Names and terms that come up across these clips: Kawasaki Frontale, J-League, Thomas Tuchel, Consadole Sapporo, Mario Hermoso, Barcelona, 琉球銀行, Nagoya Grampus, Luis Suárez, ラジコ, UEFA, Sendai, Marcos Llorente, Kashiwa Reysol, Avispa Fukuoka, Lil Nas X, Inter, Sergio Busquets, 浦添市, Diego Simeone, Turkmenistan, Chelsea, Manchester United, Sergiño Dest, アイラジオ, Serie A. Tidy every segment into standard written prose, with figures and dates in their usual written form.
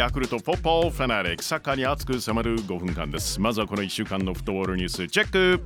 ヤクルトフォッポーファナリック、サッカーに熱く迫る5分間です。まずはこの1週間のフットボールニュースチェック。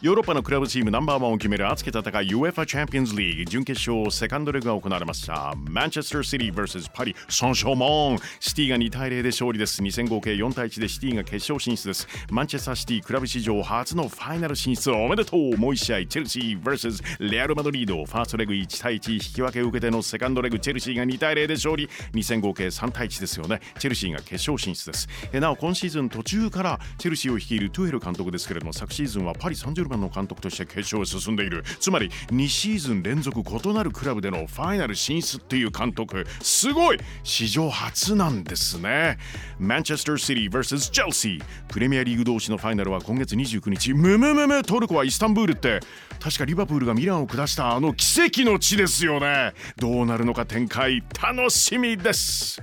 ヨーロッパのクラブチームナンバーワンを決める熱き戦い UEFA チャンピオンズリーグ準決勝セカンドレグが行われました。マンチェスターシティ vs パリサンジェルマン、シティが2対0で勝利です。2戦合計4対1でシティが決勝進出です。マンチェスターシティクラブ史上初のファイナル進出おめでとう。もう1試合チェルシー vs レアルマドリード、ファーストレグ1対1引き分けを受けてのセカンドレグチェルシーが2対0で勝利、2戦合計3対1ですよね。チェルシーが決勝進出です。なお今シーズン途中からチェルシーを率いるトゥヘル監督ですけれども、昨シーズンはパリサンジェルマンの監督として決勝へ進んでいる。つまり2シーズン連続異なるクラブでのファイナル進出っていう監督、すごい、史上初なんですね。マンチェスターシティ vs チェルシー、プレミアリーグ同士のファイナルは今月29日、トルコはイスタンブールって、確かリバプールがミランを下したあの奇跡の地ですよね。どうなるのか展開楽しみです。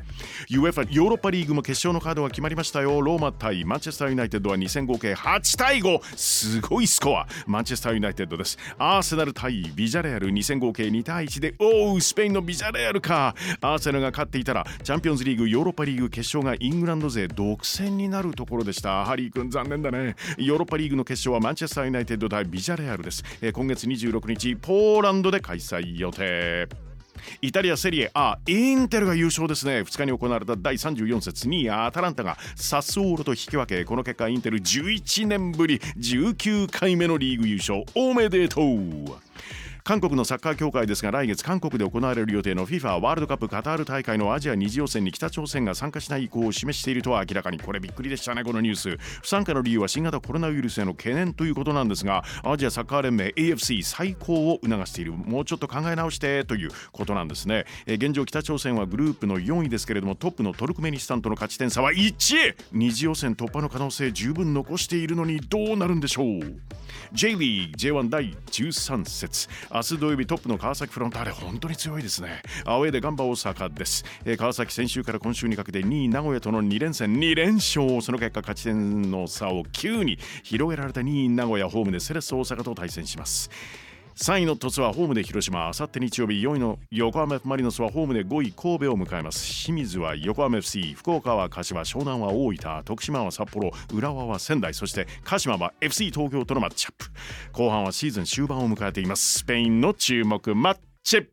UEFA ヨーロッパリーグも決勝のカードは決まりましたよ。ローマ対マンチェスターユナイテッドは2戦合計8対5、すごいスコア、マンチェスターユナイテッドです。アーセナル対ビジャレアル、2戦合計2対1で、おう、スペインのビジャレアルか。アーセナルが勝っていたらチャンピオンズリーグヨーロッパリーグ決勝がイングランド勢独占になるところでした。ハリー君残念だね。ヨーロッパリーグの決勝はマンチェスターユナイテッド対ビジャレアルです。今月26日ポーランドで開催予定。イタリアセリエ A、 インテルが優勝ですね。2日に行われた第34節にアタランタがサスオーロと引き分け、この結果インテル11年ぶり19回目のリーグ優勝おめでとう。韓国のサッカー協会ですが、来月韓国で行われる予定の FIFA ワールドカップカタール大会のアジア2次予選に北朝鮮が参加しない意向を示しているとは明らかに。これびっくりでしたね、このニュース。不参加の理由は新型コロナウイルスへの懸念ということなんですが、アジアサッカー連盟 AFC 再考を促している、もうちょっと考え直してということなんですね。現状北朝鮮はグループの4位ですけれども、トップのトルクメニスタンとの勝ち点差は1。2次予選突破の可能性十分残しているのにどうなるんでしょう。 J リーグ J1 第13節明日土曜日、トップの川崎フロンターレ本当に強いですね。アウェーでガンバ大阪です。川崎先週から今週にかけて2位名古屋との2連勝、その結果勝ち点の差を9に広げられた2位名古屋、ホームでセレッソ大阪と対戦します。3位の鳥栖はホームで広島、あさって日曜日、4位の横浜 F マリノスはホームで5位神戸を迎えます。清水は横浜 FC、 福岡は柏、湘南は大分、徳島は札幌、浦和は仙台、そして鹿島は FC 東京とのマッチアップ。後半はシーズン終盤を迎えています。スペインの注目マッチ、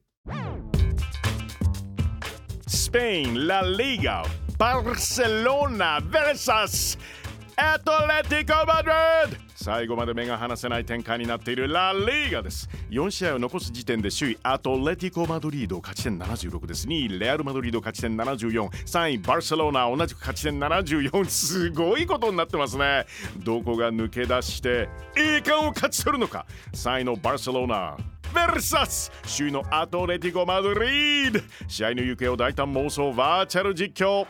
スペインラリーガ、バルセロナ vs アトレティコマドリード。最後まで目が離せない展開になっているラ・リーガです。4試合を残す時点で首位アトレティコ・マドリード勝ち点76です。2位レアル・マドリード勝ち点74、3位バルセロナ同じく勝ち点74、すごいことになってますね。どこが抜け出して栄冠を勝ち取るのか。3位のバルセロナVS 首位のアトレティコ・マドリード、試合の行方を大胆妄想バーチャル実況。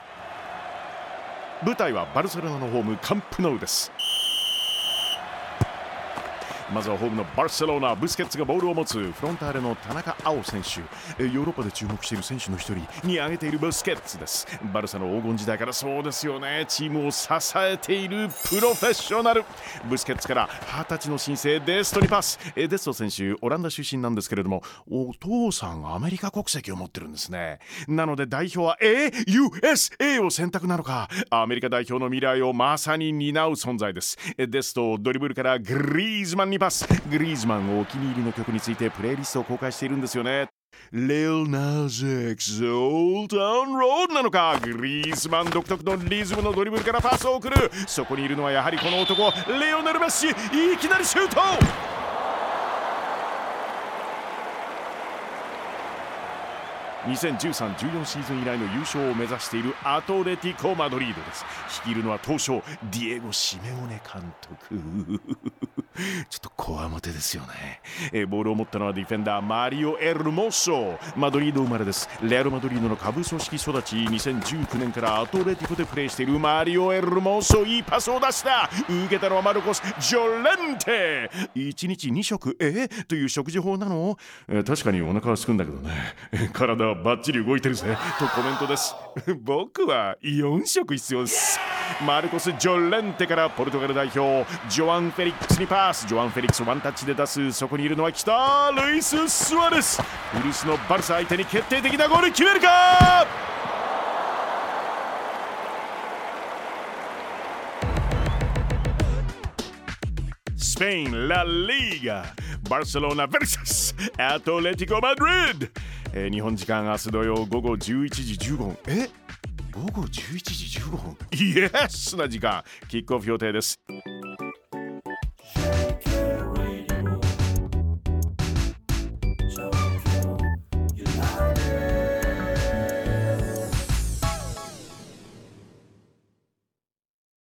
舞台はバルセロナのホームカンプノウです。まずはホームのバルセロナ、ブスケッツがボールを持つ。フロンターレの田中碧選手、ヨーロッパで注目している選手の一人に挙げているブスケッツです。バルサの黄金時代からそうですよね、チームを支えているプロフェッショナル。ブスケッツから20歳の新星デストにパス。デスト選手オランダ出身なんですけれども、お父さんアメリカ国籍を持ってるんですね。なので代表は USA を選択なのか。アメリカ代表の未来をまさに担う存在です。デストドリブルからグリーズマンにパス。グリーズマンお気に入りの曲についてプレイリストを公開しているんですよね。Lil Nas X Old Town Road なのか。グリーズマン独特のリズムのドリブルからパスを送る。そこにいるのはやはりこの男レオネル・メッシ。いきなりシュート。2013-14 シーズン以来の優勝を目指しているアトレティコ・マドリードです。率いるのは当初ディエゴ・シメオネ監督ちょっとこわもてですよね。ボールを持ったのはディフェンダーマリオ・エルモッソ、マドリード生まれです。レアル・マドリードの下部組織育ち、2019年からアトレティコでプレーしているマリオ・エルモッソ、いいパスを出した。受けたのはマルコス・ジョレンテ。1日2食という食事法なの。確かにお腹はすくんだけどね、体はバッチリ動いてるぜとコメントです僕は4食必要です。マルコス・ジョレンテからポルトガル代表ジョアン・フェリックスにパス。ジョアン・フェリックスワンタッチで出す。そこにいるのは北ルイス・スワレス。古巣のバルサ相手に決定的なゴール決めるか。スペインラ・リーガ、バルセロナ VS アトレティコ・マドリード、日本時間明日土曜午後11時15分午後11時15分イエスな時間キックオフ予定です。